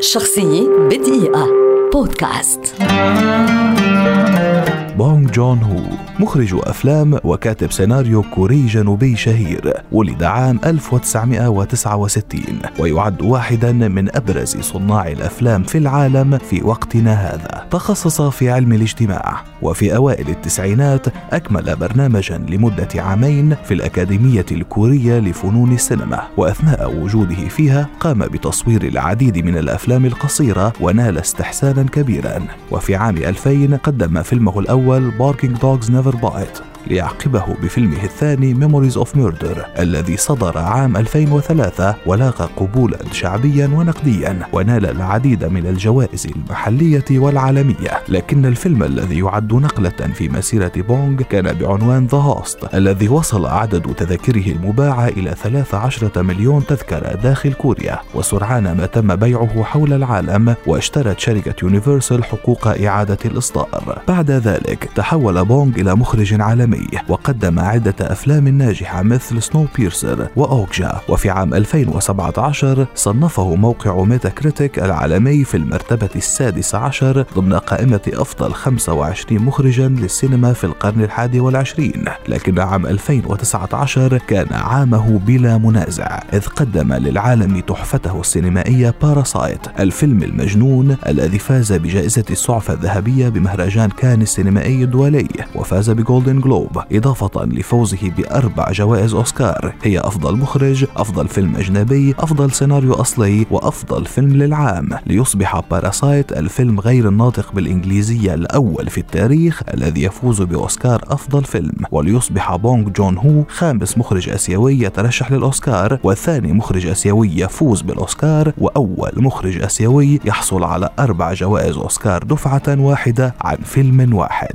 شخصية بدقيقة بودكاست. بونغ جون هو مخرج أفلام وكاتب سيناريو كوري جنوبي شهير، ولد عام 1969 ويعد واحدا من أبرز صناع الأفلام في العالم في وقتنا هذا. تخصص في علم الاجتماع، وفي أوائل التسعينات أكمل برنامجا لمدة عامين في الأكاديمية الكورية لفنون السينما، وأثناء وجوده فيها قام بتصوير العديد من الأفلام القصيرة ونال استحسانا كبيرا. وفي عام 2000 قدم فيلمه الأول Barking Dogs Never Bite، ليعقبه بفيلمه الثاني Memories of Murder الذي صدر عام 2003 ولاقى قبولا شعبيا ونقديا، ونال العديد من الجوائز المحلية والعالمية. لكن الفيلم الذي يعد نقلة في مسيرة بونغ كان بعنوان The Host، الذي وصل عدد تذاكره المباعة إلى 13 مليون تذكرة داخل كوريا، وسرعان ما تم بيعه حول العالم، واشترت شركة يونيفرسال حقوق إعادة الإصدار. بعد ذلك تحول بونغ إلى مخرج عالمي، وقدم عدة أفلام ناجحة مثل سنوبيرسر وأوكجا. وفي عام 2017 صنفه موقع ميتاكريتيك العالمي في المرتبة 16 ضمن قائمة أفضل 25 مخرجا للسينما في القرن 21. لكن عام 2019 كان عامه بلا منازع، إذ قدم للعالم تحفته السينمائية باراسايت، الفيلم المجنون الذي فاز بجائزة السعفة الذهبية بمهرجان كان السينمائي الدولي، وفاز بجولدن جلوب، إضافة لفوزه ب4 جوائز أوسكار، هي أفضل مخرج، أفضل فيلم أجنبي، أفضل سيناريو أصلي، وأفضل فيلم للعام، ليصبح باراسايت الفيلم غير الناطق بالإنجليزية الأول في التاريخ الذي يفوز بأوسكار أفضل فيلم. وليصبح بونغ جون هو خامس مخرج آسيوي يترشح للأوسكار، وثاني مخرج آسيوي يفوز بالأوسكار، وأول مخرج آسيوي يحصل على 4 جوائز أوسكار دفعة واحدة عن فيلم واحد.